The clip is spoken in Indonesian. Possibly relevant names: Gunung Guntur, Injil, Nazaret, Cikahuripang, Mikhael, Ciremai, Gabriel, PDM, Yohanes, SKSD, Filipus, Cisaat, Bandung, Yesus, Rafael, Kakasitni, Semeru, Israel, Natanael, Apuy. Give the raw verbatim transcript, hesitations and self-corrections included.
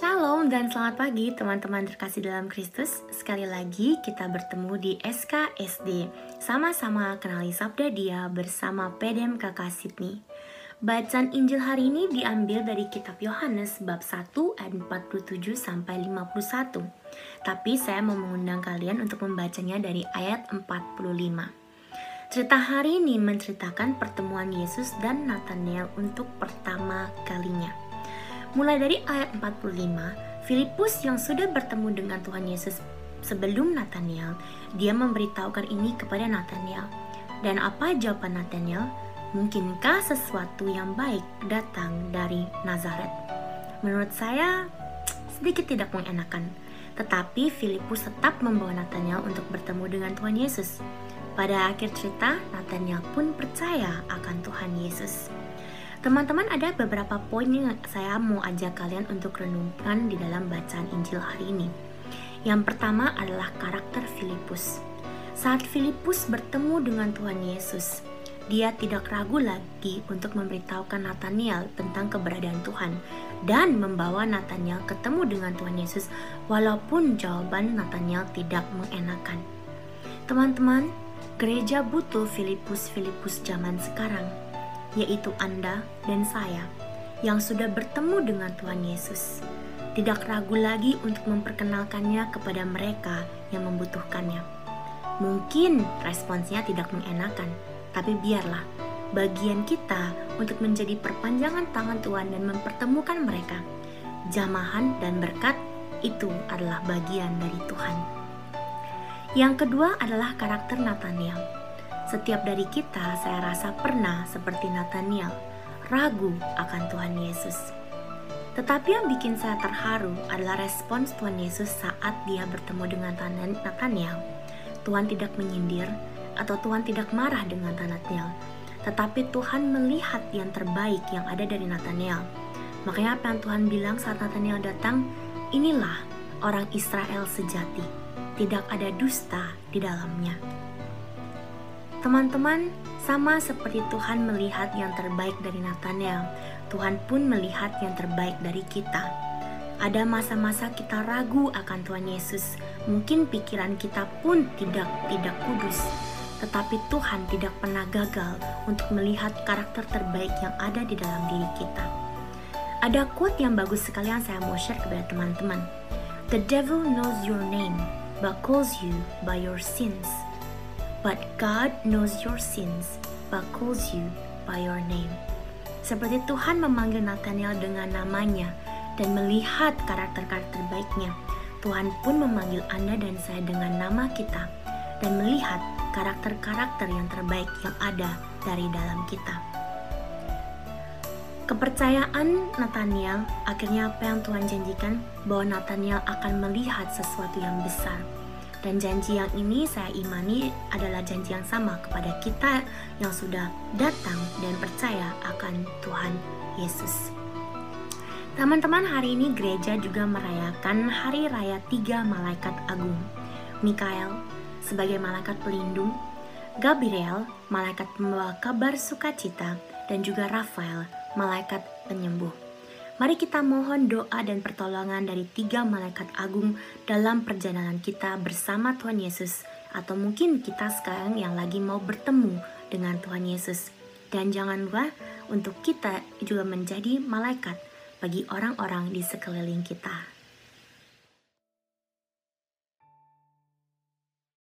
Shalom dan selamat pagi teman-teman terkasih dalam Kristus. Sekali lagi kita bertemu di S K S D. Sama-sama kenali sabda Dia bersama P D M Kakasitni. Bacaan Injil hari ini diambil dari kitab Yohanes bab satu ayat empat puluh tujuh sampai lima puluh satu. Tapi saya mau mengundang kalian untuk membacanya dari ayat empat puluh lima. Cerita hari ini menceritakan pertemuan Yesus dan Natanael untuk pertama kalinya. Mulai dari ayat empat puluh lima, Filipus yang sudah bertemu dengan Tuhan Yesus sebelum Natanael, dia memberitahukan ini kepada Natanael. Dan apa jawaban Natanael? Mungkinkah sesuatu yang baik datang dari Nazaret? Menurut saya, sedikit tidak mengenakan. Tetapi Filipus tetap membawa Natanael untuk bertemu dengan Tuhan Yesus. Pada akhir cerita, Natanael pun percaya akan Tuhan Yesus. Teman-teman, ada beberapa poin yang saya mau ajak kalian untuk renungkan di dalam bacaan Injil hari ini. Yang pertama adalah karakter Filipus. Saat Filipus bertemu dengan Tuhan Yesus, dia tidak ragu lagi untuk memberitahukan Natanael tentang keberadaan Tuhan dan membawa Natanael ketemu dengan Tuhan Yesus walaupun jawaban Natanael tidak mengenakan. Teman-teman, gereja butuh Filipus-Filipus zaman sekarang, yaitu Anda dan saya yang sudah bertemu dengan Tuhan Yesus, tidak ragu lagi untuk memperkenalkannya kepada mereka yang membutuhkannya. Mungkin responsnya tidak mengenakan, tapi biarlah bagian kita untuk menjadi perpanjangan tangan Tuhan dan mempertemukan mereka. Jamahan dan berkat itu adalah bagian dari Tuhan. Yang kedua adalah karakter Natanael. Setiap dari kita, saya rasa pernah seperti Natanael, ragu akan Tuhan Yesus. Tetapi yang bikin saya terharu adalah respons Tuhan Yesus saat dia bertemu dengan Natanael. Tuhan tidak menyindir atau Tuhan tidak marah dengan Natanael, tetapi Tuhan melihat yang terbaik yang ada dari Natanael. Makanya apa yang Tuhan bilang saat Natanael datang, inilah orang Israel sejati, tidak ada dusta di dalamnya. Teman-teman, sama seperti Tuhan melihat yang terbaik dari Natanael, Tuhan pun melihat yang terbaik dari kita. Ada masa-masa kita ragu akan Tuhan Yesus, mungkin pikiran kita pun tidak tidak kudus. Tetapi Tuhan tidak pernah gagal untuk melihat karakter terbaik yang ada di dalam diri kita. Ada quote yang bagus sekali yang saya mau share kepada teman-teman. The devil knows your name, but calls you by your sins. But God knows your sins, but calls you by your name. Seperti Tuhan memanggil Natanael dengan namanya dan melihat karakter-karakter baiknya, Tuhan pun memanggil Anda dan saya dengan nama kita dan melihat karakter-karakter yang terbaik yang ada dari dalam kita. Kepercayaan Natanael, akhirnya apa yang Tuhan janjikan, bahwa Natanael akan melihat sesuatu yang besar. Dan janji yang ini saya imani adalah janji yang sama kepada kita yang sudah datang dan percaya akan Tuhan Yesus. Teman-teman, hari ini gereja juga merayakan hari raya tiga malaikat agung. Mikhael sebagai malaikat pelindung, Gabriel malaikat membawa kabar sukacita, dan juga Rafael malaikat penyembuh. Mari kita mohon doa dan pertolongan dari tiga malaikat agung dalam perjalanan kita bersama Tuhan Yesus, atau mungkin kita sekarang yang lagi mau bertemu dengan Tuhan Yesus. Dan jangan lupa untuk kita juga menjadi malaikat bagi orang-orang di sekeliling kita.